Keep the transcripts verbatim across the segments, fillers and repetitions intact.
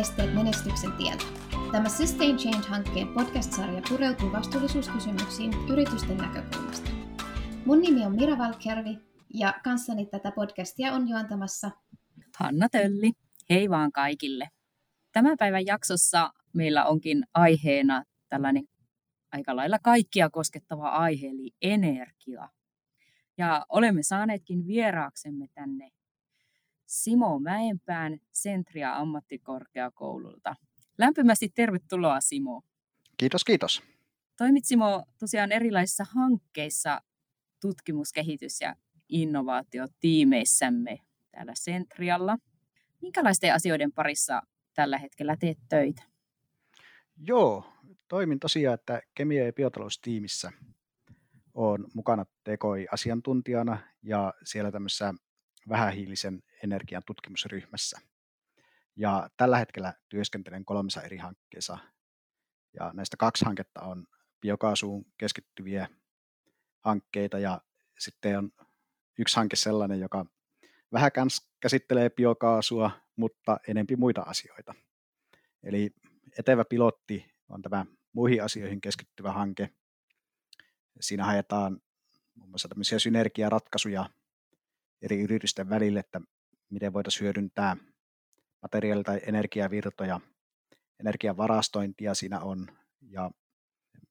esteet menestyksen tieltä. Tämä Sustain Change-hankkeen podcast-sarja pureutuu vastuullisuuskysymyksiin yritysten näkökulmasta. Mun nimi on Mira Valkjärvi ja kanssani tätä podcastia on juontamassa Hanna Tölli. Hei vaan kaikille. Tämän päivän jaksossa meillä onkin aiheena tällainen aika lailla kaikkia koskettava aihe, eli energia. Ja olemme saaneetkin vieraaksemme tänne Simo Mäenpään Centria ammattikorkeakoululta. Lämpimästi tervetuloa, Simo. Kiitos, kiitos. Toimit, Simo, tosiaan erilaisissa hankkeissa tutkimus-, kehitys- ja innovaatiotiimeissämme täällä Centrialla. Minkälaisten asioiden parissa tällä hetkellä teet töitä? Joo, toimin tosiaan, että kemia- ja biotaloustiimissä olen mukana T K I-asiantuntijana ja siellä tämmöisessä vähähiilisen energian tutkimusryhmässä. Ja tällä hetkellä työskentelen kolmessa eri hankkeessa. Ja näistä kaksi hanketta on biokaasuun keskittyviä hankkeita ja sitten on yksi hanke sellainen, joka vähän käsittelee biokaasua, mutta enempi muita asioita. Eli EteVä pilotti on tämä muihin asioihin keskittyvä hanke. Siinä haetaan muun muassa tämmöisiä synergiaratkaisuja eri yritysten välille, että miten voitaisiin hyödyntää materiaali- tai energiavirtoja, energiavarastointia siinä on. Ja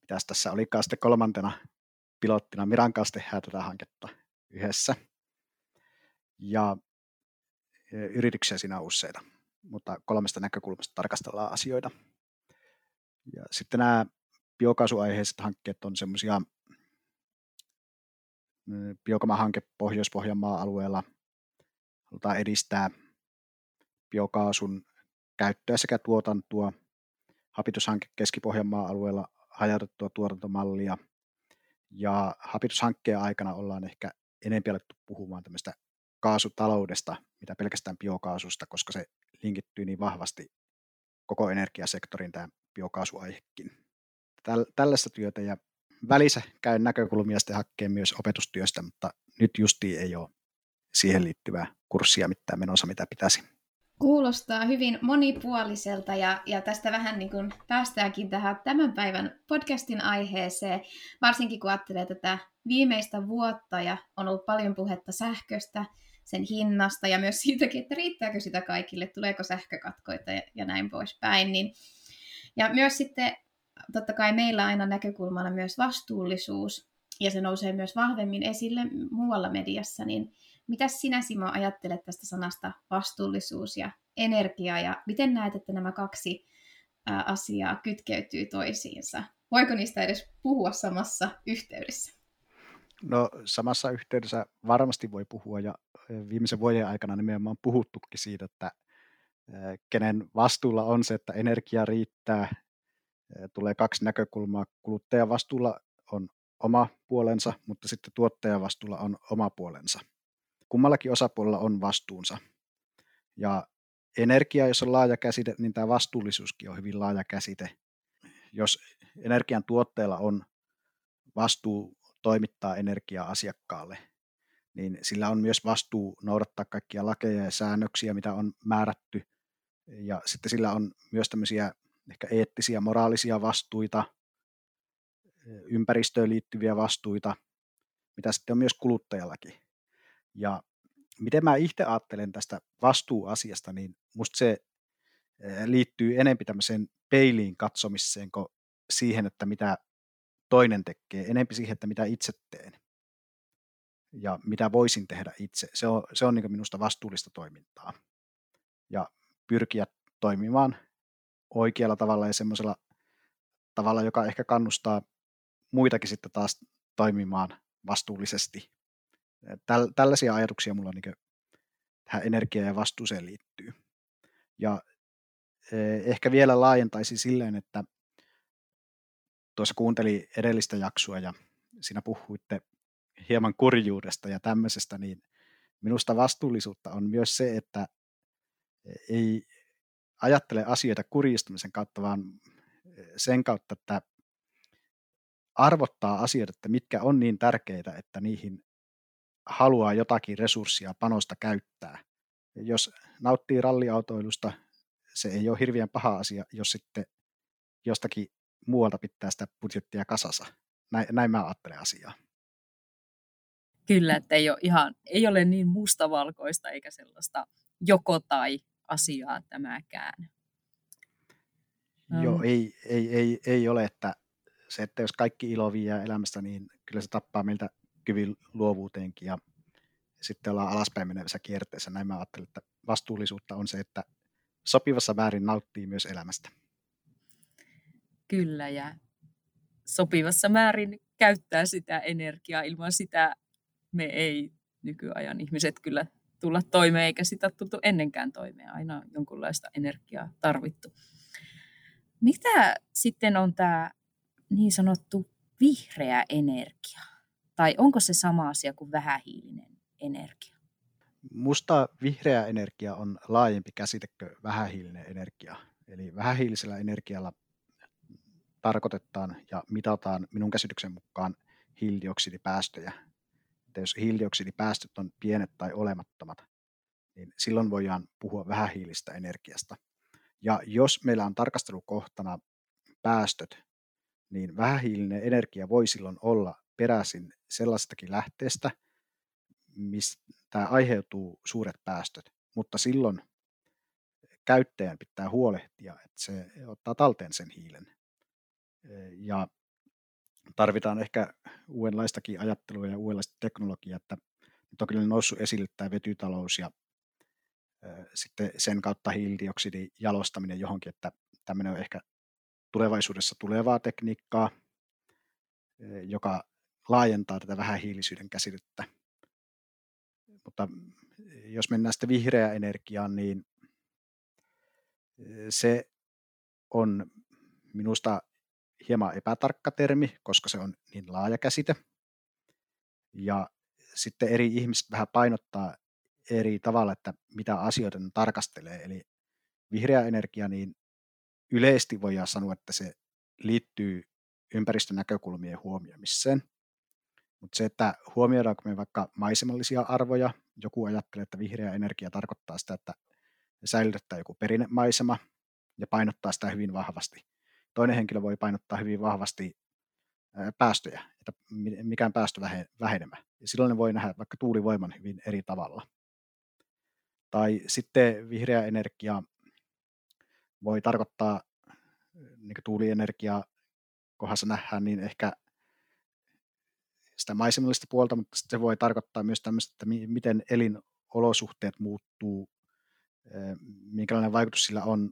mitäs tässä olikaan sitten kolmantena pilottina, Miran kanssa tehdään tätä hanketta yhdessä. Ja yrityksiä siinä on useita, mutta kolmesta näkökulmasta tarkastellaan asioita. Ja sitten nämä biokaasuaiheiset hankkeet on semmoisia, biokama-hanke Pohjois-Pohjanmaan alueella halutaan edistää biokaasun käyttöä sekä tuotantoa, Habitus-hanke Keski-Pohjanmaan alueella hajautettua tuotantomallia, ja Habitus-hankkeen aikana ollaan ehkä enemmän alettu puhumaan tämmöistä kaasutaloudesta, mitä pelkästään biokaasusta, koska se linkittyy niin vahvasti koko energiasektorin tämä biokaasuaihekin. Tällaista työtä ja välissä käyn näkökulmia sitten hakkeen myös opetustyöstä, mutta nyt justiin ei ole siihen liittyvää kurssia mitään menossa, mitä pitäisi. Kuulostaa hyvin monipuoliselta ja, ja tästä vähän niin kuin päästäänkin tähän tämän päivän podcastin aiheeseen, varsinkin kun ajattelee tätä viimeistä vuotta ja on ollut paljon puhetta sähköstä, sen hinnasta ja myös siitäkin, että riittääkö sitä kaikille, tuleeko sähkökatkoita ja, ja näin poispäin. Niin, ja myös sitten totta kai meillä aina näkökulmana myös vastuullisuus, ja se nousee myös vahvemmin esille muualla mediassa, niin mitäs sinä, Simo, ajattelet tästä sanasta vastuullisuus ja energia, ja miten näet, että nämä kaksi asiaa kytkeytyy toisiinsa? Voiko niistä edes puhua samassa yhteydessä? No samassa yhteydessä varmasti voi puhua, ja viimeisen vuoden aikana nimenomaan on puhuttukin siitä, että kenen vastuulla on se, että energia riittää. Tulee kaksi näkökulmaa. Kuluttajan vastuulla on oma puolensa, mutta sitten tuottajan vastuulla on oma puolensa. Kummallakin osapuolella on vastuunsa. Ja energia, jos on laaja käsite, niin tämä vastuullisuuskin on hyvin laaja käsite. Jos energian tuottajalla on vastuu toimittaa energiaa asiakkaalle, niin sillä on myös vastuu noudattaa kaikkia lakeja ja säännöksiä, mitä on määrätty. Ja sitten sillä on myös tämmöisiä ehkä eettisiä, moraalisia vastuita, ympäristöön liittyviä vastuita, mitä sitten on myös kuluttajallakin. Ja miten mä itse ajattelen tästä vastuuasiasta, niin musta se liittyy enemmän tämmöiseen peiliin katsomiseen kuin siihen, että mitä toinen tekee, enemmän siihen, että mitä itse teen ja mitä voisin tehdä itse. Se on, se on niin kuin minusta vastuullista toimintaa ja pyrkiä toimimaan oikealla tavalla ja semmoisella tavalla, joka ehkä kannustaa muitakin sitten taas toimimaan vastuullisesti. Täl, tällaisia ajatuksia mulla niin tähän energiaan ja vastuuseen liittyy. Ja eh, ehkä vielä laajentaisin silleen, että tuossa kuuntelin edellistä jaksoa ja siinä puhuitte hieman kurjuudesta ja tämmöisestä, niin minusta vastuullisuutta on myös se, että ei ajattele asioita kurjistumisen kautta, vaan sen kautta, että arvottaa asioita, että mitkä on niin tärkeitä, että niihin haluaa jotakin resurssia panosta käyttää. Jos nauttii ralliautoilusta, se ei ole hirveän paha asia, jos sitten jostakin muualta pitää sitä budjettia kasassa. Näin, näin mä ajattelen asiaa. Kyllä, että ei ole, ihan, ei ole niin mustavalkoista eikä sellaista joko tai asiaa tämäkään. Joo, mm. ei, ei, ei, ei ole, että se, että jos kaikki ilo viiää elämästä, niin kyllä se tappaa meiltä kyvyn luovuuteenkin ja sitten ollaan alaspäin menevässä kierteessä. Näin mä ajattelin, että vastuullisuutta on se, että sopivassa määrin nauttii myös elämästä. Kyllä, ja sopivassa määrin käyttää sitä energiaa. Ilman sitä me ei nykyajan ihmiset kyllä tulla toimeen, eikä sitä tultu ennenkään toimeen. Aina on jonkunlaista energiaa tarvittu. Mitä sitten on tämä niin sanottu vihreä energia? Tai onko se sama asia kuin vähähiilinen energia? Musta vihreä energia on laajempi käsite kuin vähähiilinen energia. Eli vähähiilisellä energialla tarkoitetaan ja mitataan minun käsityksen mukaan hiilidioksidipäästöjä. Että jos hiilidioksidipäästöt on pienet tai olemattomat, niin silloin voidaan puhua vähähiilistä energiasta. Ja jos meillä on tarkastelukohtana päästöt, niin vähähiilinen energia voi silloin olla peräisin sellaistakin lähteestä, mistä aiheutuu suuret päästöt, mutta silloin käyttäjän pitää huolehtia, että se ottaa talteen sen hiilen. Ja tarvitaan ehkä uudenlaistakin ajattelua ja uudenlaista teknologiaa, että nyt on kyllä noussut esille tämä vetytalous ja sitten sen kautta hiilidioksidin jalostaminen johonkin, että tämmöinen on ehkä tulevaisuudessa tulevaa tekniikkaa, joka laajentaa tätä vähähiilisyyden käsitettä. Mutta jos mennään sitten vihreään energiaan, niin se on minusta hieman epätarkka termi, koska se on niin laaja käsite. Ja sitten eri ihmiset vähän painottaa eri tavalla, että mitä asioita ne tarkastelee. Eli vihreä energia, niin yleisesti voidaan sanoa, että se liittyy ympäristönäkökulmien huomioimiseen. Mutta se, että huomioidaanko me vaikka maisemallisia arvoja, joku ajattelee, että vihreä energia tarkoittaa sitä, että säilytetään joku perinnemaisema ja painottaa sitä hyvin vahvasti. Toinen henkilö voi painottaa hyvin vahvasti päästöjä, että mikään päästö vähenemä. Ja silloin ne voi nähdä vaikka tuulivoiman hyvin eri tavalla. Tai sitten vihreä energia voi tarkoittaa, niin kuin tuulienergiaa kohdassa nähdään, niin ehkä sitä maisemallista puolta, mutta se voi tarkoittaa myös tämmöistä, että miten elinolosuhteet muuttuu, minkälainen vaikutus sillä on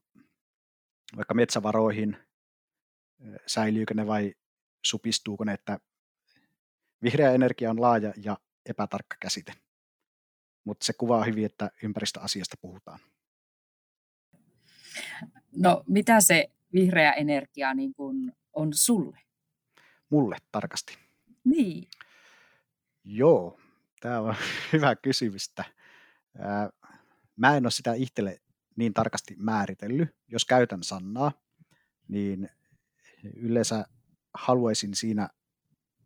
vaikka metsävaroihin, säilyykö ne vai supistuuko ne, että vihreä energia on laaja ja epätarkka käsite, mutta se kuvaa hyvin, että ympäristöasiasta puhutaan. No mitä se vihreä energia niin kun on sulle? Mulle tarkasti. Niin. Joo, tämä on hyvä kysymystä. Mä en ole sitä itselle niin tarkasti määritellyt. Jos käytän sanaa, niin yleensä haluaisin siinä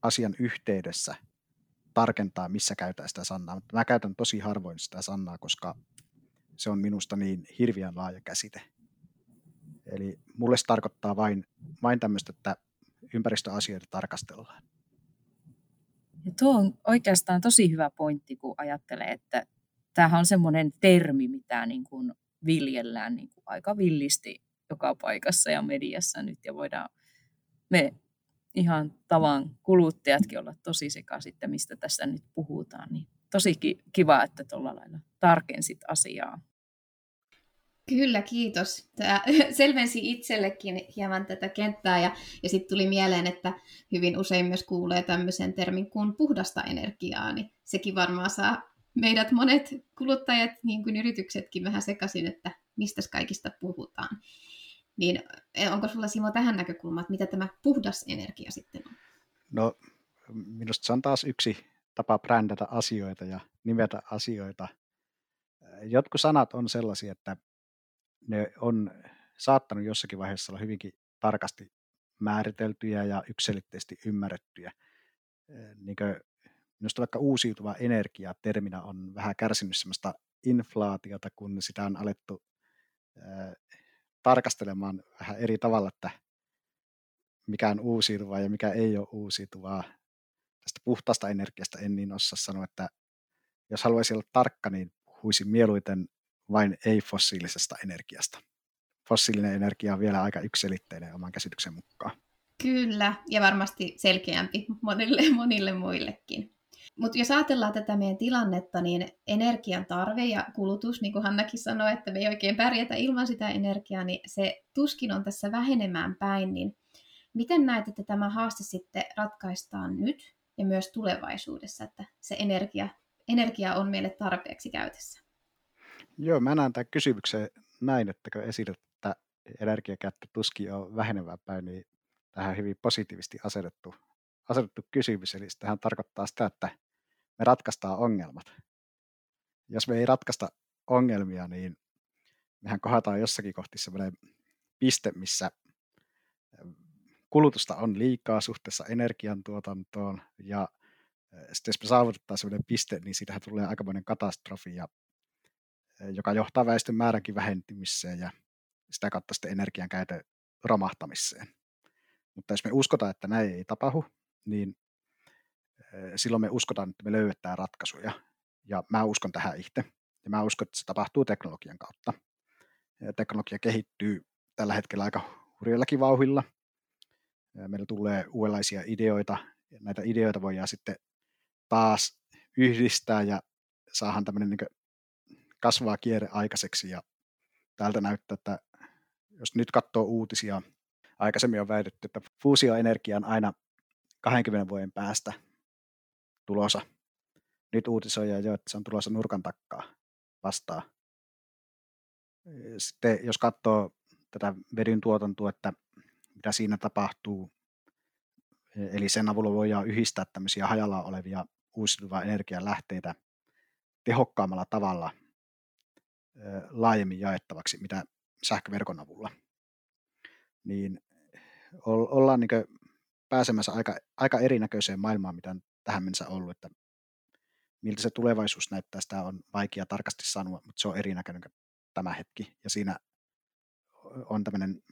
asian yhteydessä tarkentaa, missä käytän sitä sanaa. Mutta mä käytän tosi harvoin sitä sanaa, koska se on minusta niin hirveän laaja käsite. Eli mulle se tarkoittaa vain, vain tämmöistä, että ympäristöasioita tarkastellaan. Ja tuo on oikeastaan tosi hyvä pointti, kun ajattelee, että tämähän on semmoinen termi, mitä niin kuin viljellään niin kuin aika villisti joka paikassa ja mediassa nyt. Ja voidaan me ihan tavan kuluttajatkin olla tosi sekaisin, että mistä tässä nyt puhutaan. Niin tosi kiva, että tuolla lailla tarkensit asiaa. Kyllä, kiitos. Tämä selvensi itsellekin hieman tätä kenttää ja, ja sitten tuli mieleen, että hyvin usein myös kuulee tämmöisen termin kuin puhdasta energiaa, niin sekin varmaan saa meidät monet kuluttajat, niin kuin yrityksetkin, vähän sekaisin, että mistä kaikista puhutaan. Niin onko sulla, Simo, tähän näkökulmaan, että mitä tämä puhdas energia sitten on? No minusta se on taas yksi tapa brändätä asioita ja nimetä asioita. Jotkut sanat on sellaisia, että ne on saattanut jossakin vaiheessa olla hyvinkin tarkasti määriteltyjä ja yksiselitteisesti ymmärrettyjä. Niin kuin minusta vaikka uusiutuva energia terminä on vähän kärsinyt sellaista inflaatiota, kun sitä on alettu tarkastelemaan vähän eri tavalla, että mikä on uusiutuvaa ja mikä ei ole uusiutuvaa. Tästä puhtaasta energiasta en niin osaa sanoa, että jos haluaisin olla tarkka, niin puhuisin mieluiten vain ei-fossiilisesta energiasta. Fossiilinen energia on vielä aika yksiselitteinen oman käsityksen mukaan. Kyllä, ja varmasti selkeämpi monille, monille muillekin. Mutta jos ajatellaan tätä meidän tilannetta, niin energian tarve ja kulutus, niin kuin Hannakin sanoi, että me ei oikein pärjätä ilman sitä energiaa, niin se tuskin on tässä vähenemään päin. Niin miten näet, että tämä haaste sitten ratkaistaan nyt ja myös tulevaisuudessa, että se energia, energia on meille tarpeeksi käytössä? Joo, mä näen tämän kysymyksen näin, että kun esität, että energiakäyttö tuskin on vähenemään päin, niin tähän on hyvin positiivisesti asetettu. asetettu kysymys, eli sitähän tarkoittaa sitä, että me ratkaistaan ongelmat. Jos me ei ratkaista ongelmia, niin mehän kohdataan jossakin kohti sellainen piste, missä kulutusta on liikaa suhteessa energiantuotantoon, ja sitten jos me saavutetaan sellainen piste, niin siitähän tulee aikamoinen katastrofi, ja, joka johtaa väestön määränkin vähentymiseen ja sitä kautta sitten energian käytön romahtamiseen. Mutta jos me uskotaan, että näin ei tapahdu, niin silloin me uskotaan, että me löydetään ratkaisuja. Ja mä uskon tähän itse. Ja mä uskon, että se tapahtuu teknologian kautta. Ja teknologia kehittyy tällä hetkellä aika hurjallakin vauhdilla. Meillä tulee uudenlaisia ideoita. Näitä ideoita voidaan sitten taas yhdistää ja saadaan tämmöinen niin kasvaa kierre aikaiseksi. Ja täältä näyttää, että jos nyt katsoo uutisia, aikaisemmin on väitetty, että fuusioenergia on aina kahdenkymmenen vuoden päästä tulossa. Nyt uutisoidaan jo, että se on tulossa nurkan takkaa vastaan. Sitten jos katsoo tätä vedyn tuotantoa, että mitä siinä tapahtuu, eli sen avulla voidaan yhdistää tämmöisiä hajallaan olevia uusiutuvia energialähteitä tehokkaammalla tavalla laajemmin jaettavaksi, mitä sähköverkon avulla. Niin ollaan niin kuin pääsemässä aika, aika erinäköiseen maailmaan, mitä on tähän mennessä ollut, että miltä se tulevaisuus näyttää, sitä on vaikea tarkasti sanoa, mutta se on erinäköinen kuin tämä hetki, ja siinä on tämmöinen,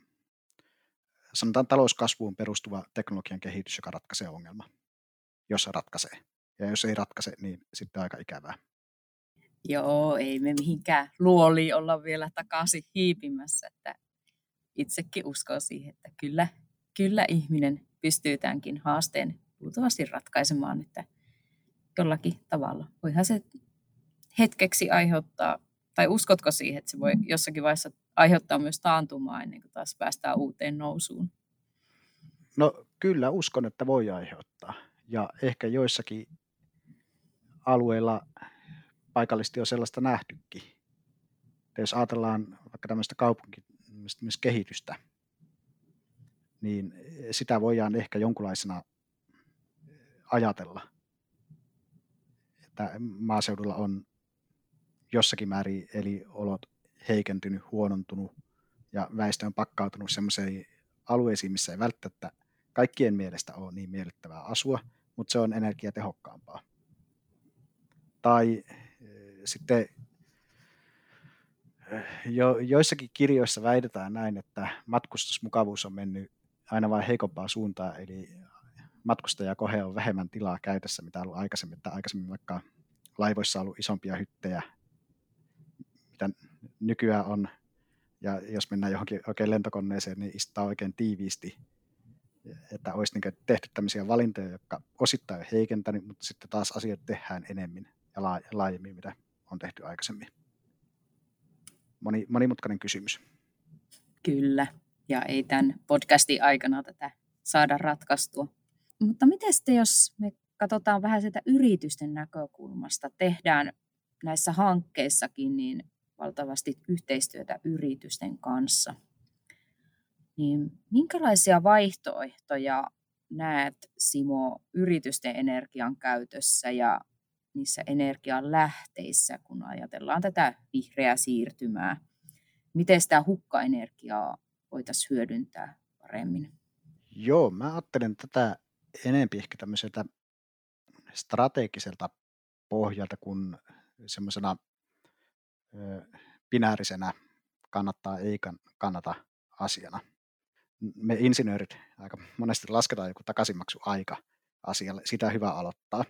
sanotaan talouskasvuun perustuva teknologian kehitys, joka ratkaisee ongelma, jos se ratkaisee, ja jos ei ratkaise, niin sitten on aika ikävää. Joo, ei me mihinkään luoliin olla vielä takaisin hiipimässä, että itsekin uskon siihen, että kyllä, kyllä ihminen pystyy tämänkin haasteen luultavasti ratkaisemaan, että jollakin tavalla. Voihan se hetkeksi aiheuttaa, tai uskotko siihen, että se voi jossakin vaiheessa aiheuttaa myös taantumaa ennen kuin taas päästään uuteen nousuun? No kyllä uskon, että voi aiheuttaa. Ja ehkä joissakin alueilla paikallisesti on sellaista nähtykin. Että jos ajatellaan vaikka tämmöistä kaupunkia, myös kehitystä, niin sitä voidaan ehkä jonkunlaisena ajatella, että maaseudulla on jossakin määrin eliolot heikentynyt, huonontunut ja väestö on pakkautunut sellaisiin alueisiin, missä ei välttämättä kaikkien mielestä ole niin miellyttävää asua, mutta se on energiatehokkaampaa. Tai sitten Jo, joissakin kirjoissa väitetään näin, että matkustusmukavuus on mennyt aina vain heikompaa suuntaan, eli matkustajakohe on vähemmän tilaa käytössä, mitä on ollut aikaisemmin. Että aikaisemmin vaikka laivoissa on ollut isompia hyttejä, mitä nykyään on, ja jos mennään johonkin oikein lentokoneeseen, niin istutaan oikein tiiviisti, että olisi niin kuin tehty tämmöisiä valintoja, jotka osittain on heikentänyt, mutta sitten taas asiat tehdään enemmän ja laajemmin, mitä on tehty aikaisemmin. Moni, monimutkainen kysymys. Kyllä, ja ei tämän podcastin aikana tätä saada ratkaistua. Mutta miten sitten, jos me katsotaan vähän sitä yritysten näkökulmasta, tehdään näissä hankkeissakin niin valtavasti yhteistyötä yritysten kanssa, niin minkälaisia vaihtoehtoja näet, Simo, yritysten energian käytössä ja niissä energianlähteissä, kun ajatellaan tätä vihreää siirtymää. Miten sitä hukkaenergiaa voitaisiin hyödyntää paremmin? Joo, mä ajattelen tätä enemmän ehkä tämmöiseltä strategiselta pohjalta kuin semmoisena binäärisenä kannattaa, ei kannata asiana. Me insinöörit aika monesti lasketaan joku takaisinmaksuaika asialle, sitä hyvä aloittaa,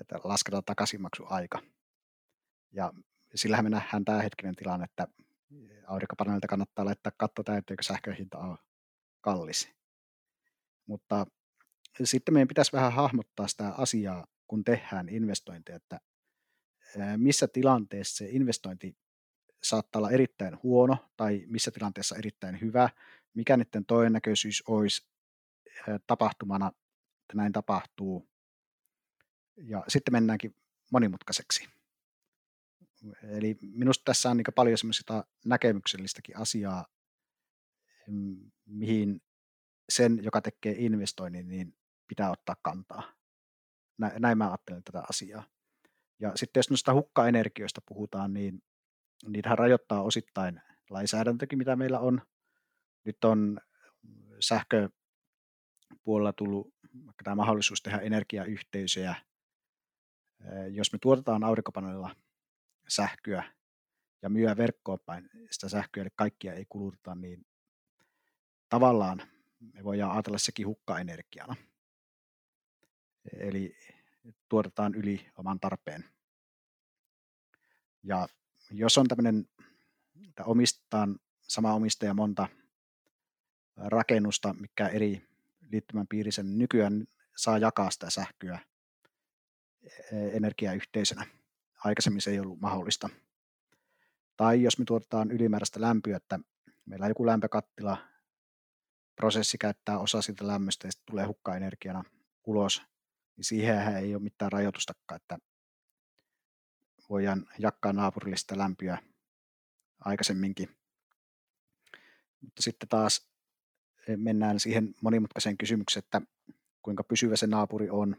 että lasketaan takaisinmaksuaika. Ja sillähän me nähdään tämä hetkinen tilanne, että aurinkopaneelilta kannattaa laittaa katto täyteen, kun sähkön hinta on kallis. Mutta sitten meidän pitäisi vähän hahmottaa sitä asiaa, kun tehdään investointeja, että missä tilanteessa se investointi saattaa olla erittäin huono tai missä tilanteessa erittäin hyvä, mikä niiden todennäköisyys olisi tapahtumana, että näin tapahtuu. Ja sitten mennäänkin monimutkaiseksi. Eli minusta tässä on niin paljon semmoista näkemyksellistäkin asiaa, mihin sen, joka tekee investoinnin, niin pitää ottaa kantaa. Näin mä ajattelen tätä asiaa. Ja sitten jos noista hukkaenergioista puhutaan, niin niitähän rajoittaa osittain lainsäädäntökin, mitä meillä on. Nyt on sähköpuolella tullut tämä mahdollisuus tehdä energiayhteisöjä. Jos me tuotetaan aurinkopaneelilla sähköä ja myyä verkkoon päin sitä sähköä, eli kaikkia ei kuluteta, niin tavallaan me voidaan ajatella sekin hukkaenergiana. Eli tuotetaan yli oman tarpeen. Ja jos on tämmöinen, että omistetaan sama omistaja monta rakennusta, mikä eri liittymän piirissä nykyään saa jakaa sitä sähköä energiayhteisönä. Aikaisemmin se ei ollut mahdollista. Tai jos me tuotetaan ylimääräistä lämpöä, että meillä on joku lämpökattila, prosessi käyttää osa siitä lämmöstä ja sitten tulee hukkaenergiana ulos, niin siihen ei ole mitään rajoitustakaan, että voidaan jakaa naapurille sitä lämpöä aikaisemminkin. Mutta sitten taas mennään siihen monimutkaiseen kysymykseen, että kuinka pysyvä se naapuri on,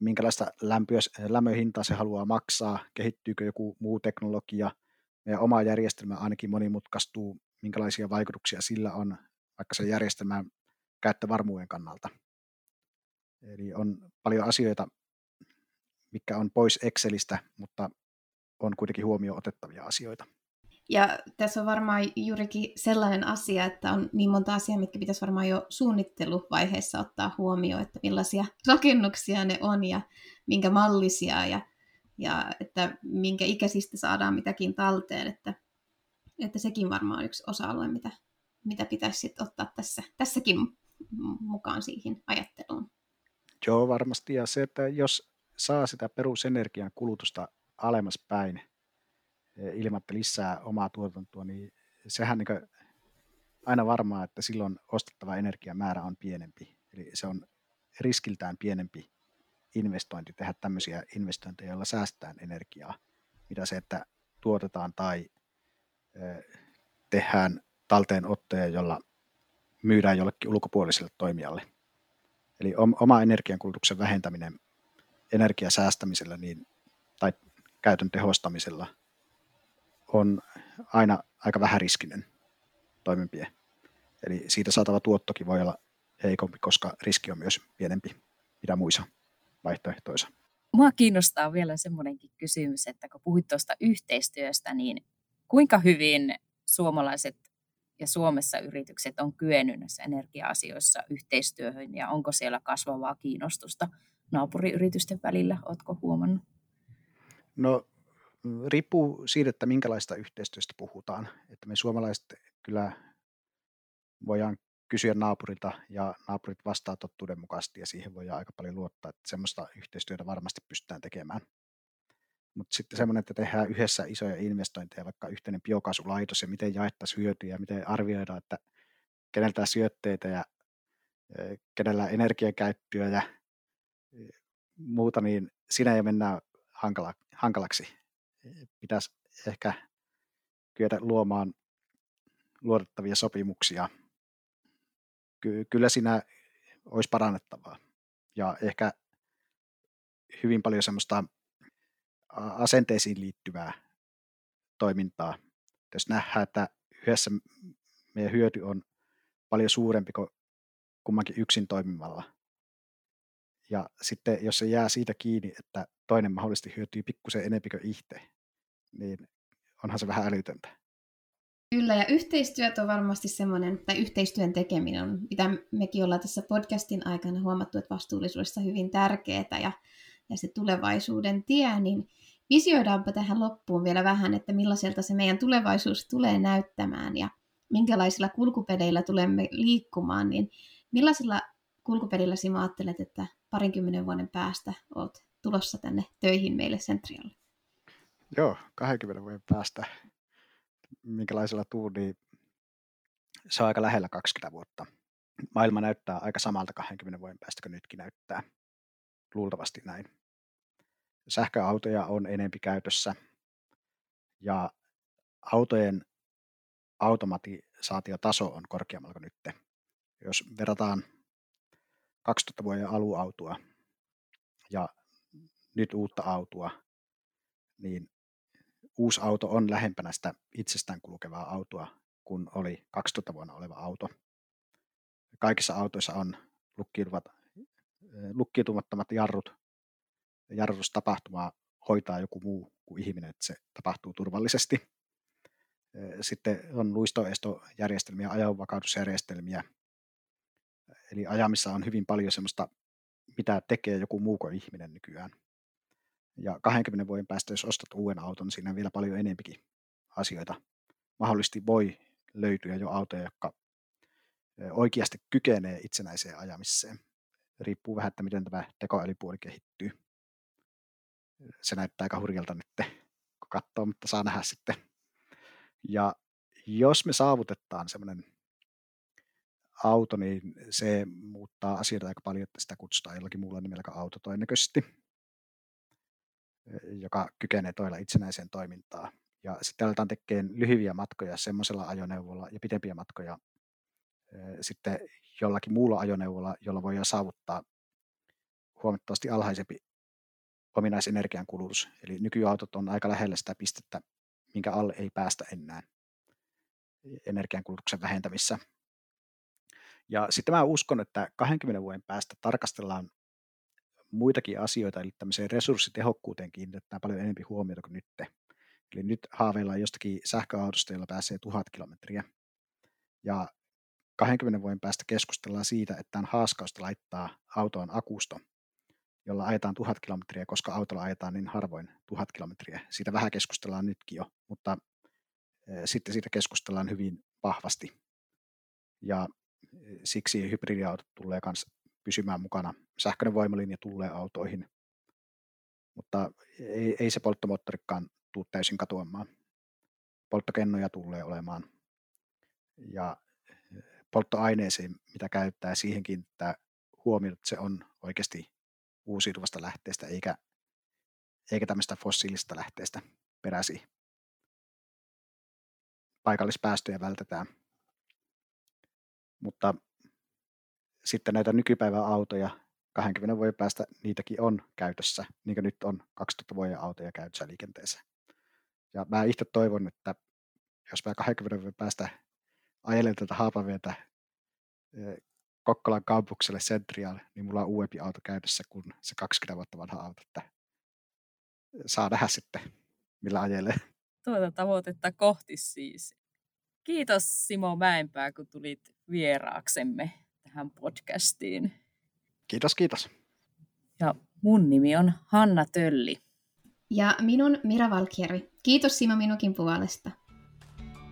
minkälaista lämpöä, lämmönhintaa se haluaa maksaa, kehittyykö joku muu teknologia, meidän oma järjestelmä ainakin monimutkaistuu, minkälaisia vaikutuksia sillä on vaikka sen järjestelmän käyttövarmuuden kannalta. Eli on paljon asioita, mikä on pois Excelistä, mutta on kuitenkin huomioon otettavia asioita. Ja tässä on varmaan juurikin sellainen asia, että on niin monta asiaa, mitkä pitäisi varmaan jo suunnitteluvaiheessa ottaa huomioon, että millaisia rakennuksia ne on ja minkä mallisia ja, ja että minkä ikäisistä saadaan mitäkin talteen, että, että sekin varmaan on yksi osa-alue, mitä, mitä pitäisi sit ottaa tässä, tässäkin mukaan siihen ajatteluun. Joo, varmasti. Ja se, että jos saa sitä perusenergian kulutusta alemmas päin ilman, että lisää omaa tuotantoa, niin sehän niin kuin aina varmaa, että silloin ostettava energiamäärä on pienempi. Eli se on riskiltään pienempi investointi tehdä tämmöisiä investointeja, joilla säästetään energiaa, mitä se, että tuotetaan tai tehdään talteenottoja, jolla myydään jollekin ulkopuoliselle toimijalle. Eli oma energiankulutuksen vähentäminen energiasäästämisellä niin, tai käytön tehostamisella on aina aika vähäriskinen toimenpide. Eli siitä saatava tuottokin voi olla heikompi, koska riski on myös pienempi mitä muissa vaihtoehtoissa. Mua kiinnostaa vielä semmoinenkin kysymys, että kun puhuit tuosta yhteistyöstä, niin kuinka hyvin suomalaiset ja Suomessa yritykset on kyennyt näissä energia-asioissa yhteistyöhön ja onko siellä kasvavaa kiinnostusta naapuriyritysten välillä, ootko huomannut? No riippuu siitä, että minkälaista yhteistyöstä puhutaan. Että me suomalaiset kyllä voidaan kysyä naapurilta ja naapurit vastaa tottuudenmukaisesti ja siihen voidaan aika paljon luottaa, että semmoista yhteistyötä varmasti pystytään tekemään. Mutta sitten semmoinen, että tehdään yhdessä isoja investointeja, vaikka yhteinen biokaasulaitos ja miten jaettaisiin hyötyjä, miten arvioidaan, että kenellä syötteitä ja kenellä energiakäyttöä ja muuta, niin siinä ei mennä hankala, hankalaksi. Pitäisi ehkä kyetä luomaan luotettavia sopimuksia. Ky- kyllä siinä olisi parannettavaa ja ehkä hyvin paljon semmoista asenteisiin liittyvää toimintaa. Jos nähdään, että yhdessä meidän hyöty on paljon suurempi kuin kummankin yksin toimimalla. Ja sitten jos se jää siitä kiinni, että toinen mahdollisesti hyötyy pikkusen enempi kuin itse, niin onhan se vähän älytöntä. Kyllä, ja yhteistyöt on varmasti semmoinen, tai yhteistyön tekeminen on, mitä mekin ollaan tässä podcastin aikana huomattu, että vastuullisuudessa on hyvin tärkeää ja, ja se tulevaisuuden tie, niin visioidaanpa tähän loppuun vielä vähän, että millaiselta se meidän tulevaisuus tulee näyttämään ja minkälaisilla kulkupedeillä tulemme liikkumaan, niin millaisilla kulkupedeillä Simo ajattelet, että parinkymmenen vuoden päästä olet tulossa tänne töihin meille Centrialle? Joo, kahdenkymmenen vuoden päästä. Minkälaisella tuun, niin se on aika lähellä kaksikymmentä vuotta. Maailma näyttää aika samalta kahdenkymmenen vuoden päästä kuin nytkin näyttää. Luultavasti näin. Sähköautoja on enempi käytössä ja autojen automatisaatiotaso on korkeammalla kuin nyt. Jos verrataan kaksituhatta vuoden aluautoa ja nyt uutta autoa, niin uusi auto on lähempänä sitä itsestään kulkevaa autoa kuin oli kaksituhatta vuonna oleva auto. Kaikissa autoissa on lukkiutumattomat jarrut. Jarrutustapahtumaa hoitaa joku muu kuin ihminen, että se tapahtuu turvallisesti. Sitten on luistoestojärjestelmiä, ajonvakautusjärjestelmiä. Eli ajamissa on hyvin paljon sellaista, mitä tekee joku muu kuin ihminen nykyään. Ja kahdenkymmenen vuoden päästä, jos ostat uuden auton, niin siinä on vielä paljon enempikin asioita. Mahdollisesti voi löytyä jo autoja, jotka oikeasti kykenee itsenäiseen ajamiseen. Riippuu vähän, että miten tämä tekoälypuoli kehittyy. Se näyttää aika hurjalta nyt, kun katsoo, mutta saa nähdä sitten. Ja jos me saavutetaan semmoinen auto, niin se muuttaa asioita aika paljon, että sitä kutsutaan jollakin muulla nimellä kuin auto todennäköisesti, joka kykenee toilla itsenäiseen toimintaan. Ja sitten aletaan tekemään lyhyviä matkoja semmoisella ajoneuvolla ja pidempiä matkoja sitten jollakin muulla ajoneuvolla, jolla voidaan saavuttaa huomattavasti alhaisempi ominaisenergian kulutus. Eli nykyautot on aika lähellä sitä pistettä, minkä alle ei päästä enää energiankulutuksen vähentämissä. Ja sitten mä uskon, että kahdenkymmenen vuoden päästä tarkastellaan muitakin asioita, eli tämmöiseen resurssitehokkuuteen kiinnitetään paljon enemmän huomiota kuin nyt. Eli nyt haaveillaan jostakin sähköautosta, jolla pääsee tuhat kilometriä. Ja kahdenkymmenen vuoden päästä keskustellaan siitä, että on haaskausta laittaa autoon akusto, jolla ajetaan tuhat kilometriä, koska autolla ajetaan niin harvoin tuhat kilometriä. Siitä vähän keskustellaan nytkin jo, mutta sitten siitä keskustellaan hyvin vahvasti. Ja siksi hybridiautot tulee myös pysymään mukana. Sähköinen voimalinja tulee autoihin, mutta ei, ei se polttomoottorikaan tule täysin katoamaan. Polttokennoja tulee olemaan. Ja polttoaineeseen, mitä käyttää, siihen kiinnittää huomioon, että se on oikeasti uusiutuvasta lähteestä eikä, eikä tämmöistä fossiilista lähteestä peräsi. Paikallispäästöjä vältetään. Mutta sitten näitä nykypäivän autoja, kahdenkymmenen vuoden päästä niitäkin on käytössä, niin kuin nyt on kaksituhatta vuoden autoja käytössä liikenteessä. Ja mä itse toivon, että jos mä kahdenkymmenen vuoden päästä ajelen tätä Haapaveetä Kokkolan kampukselle Centrialle, niin mulla on uudempi auto käytössä kuin se kaksikymmentä vuotta vanha auto, että saa nähdä sitten, millä ajelee. Tuota tavoitetta kohti siis. Kiitos Simo Mäenpää, kun tulit vieraaksemme tähän podcastiin. Kiitos, kiitos. Ja mun nimi on Hanna Tölli. Ja minun Mira Valkjärvi. Kiitos Simo minunkin puolesta.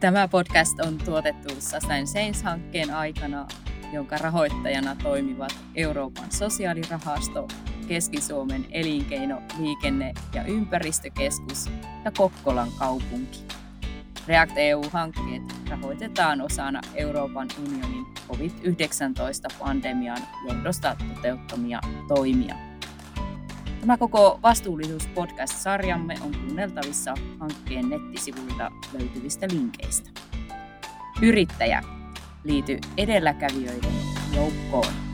Tämä podcast on tuotettu Sustain Saints-hankkeen aikana, jonka rahoittajana toimivat Euroopan sosiaalirahasto, Keski-Suomen elinkeino-, liikenne- ja ympäristökeskus ja Kokkolan kaupunki. React E U-hankkeet rahoitetaan osana Euroopan unionin covid yhdeksäntoista-pandemian johdosta toteuttamia toimia. Tämä koko vastuullisuus-podcast-sarjamme on kuunneltavissa hankkeen nettisivuilta löytyvistä linkeistä. Yrittäjä, liity edelläkävijöiden joukkoon.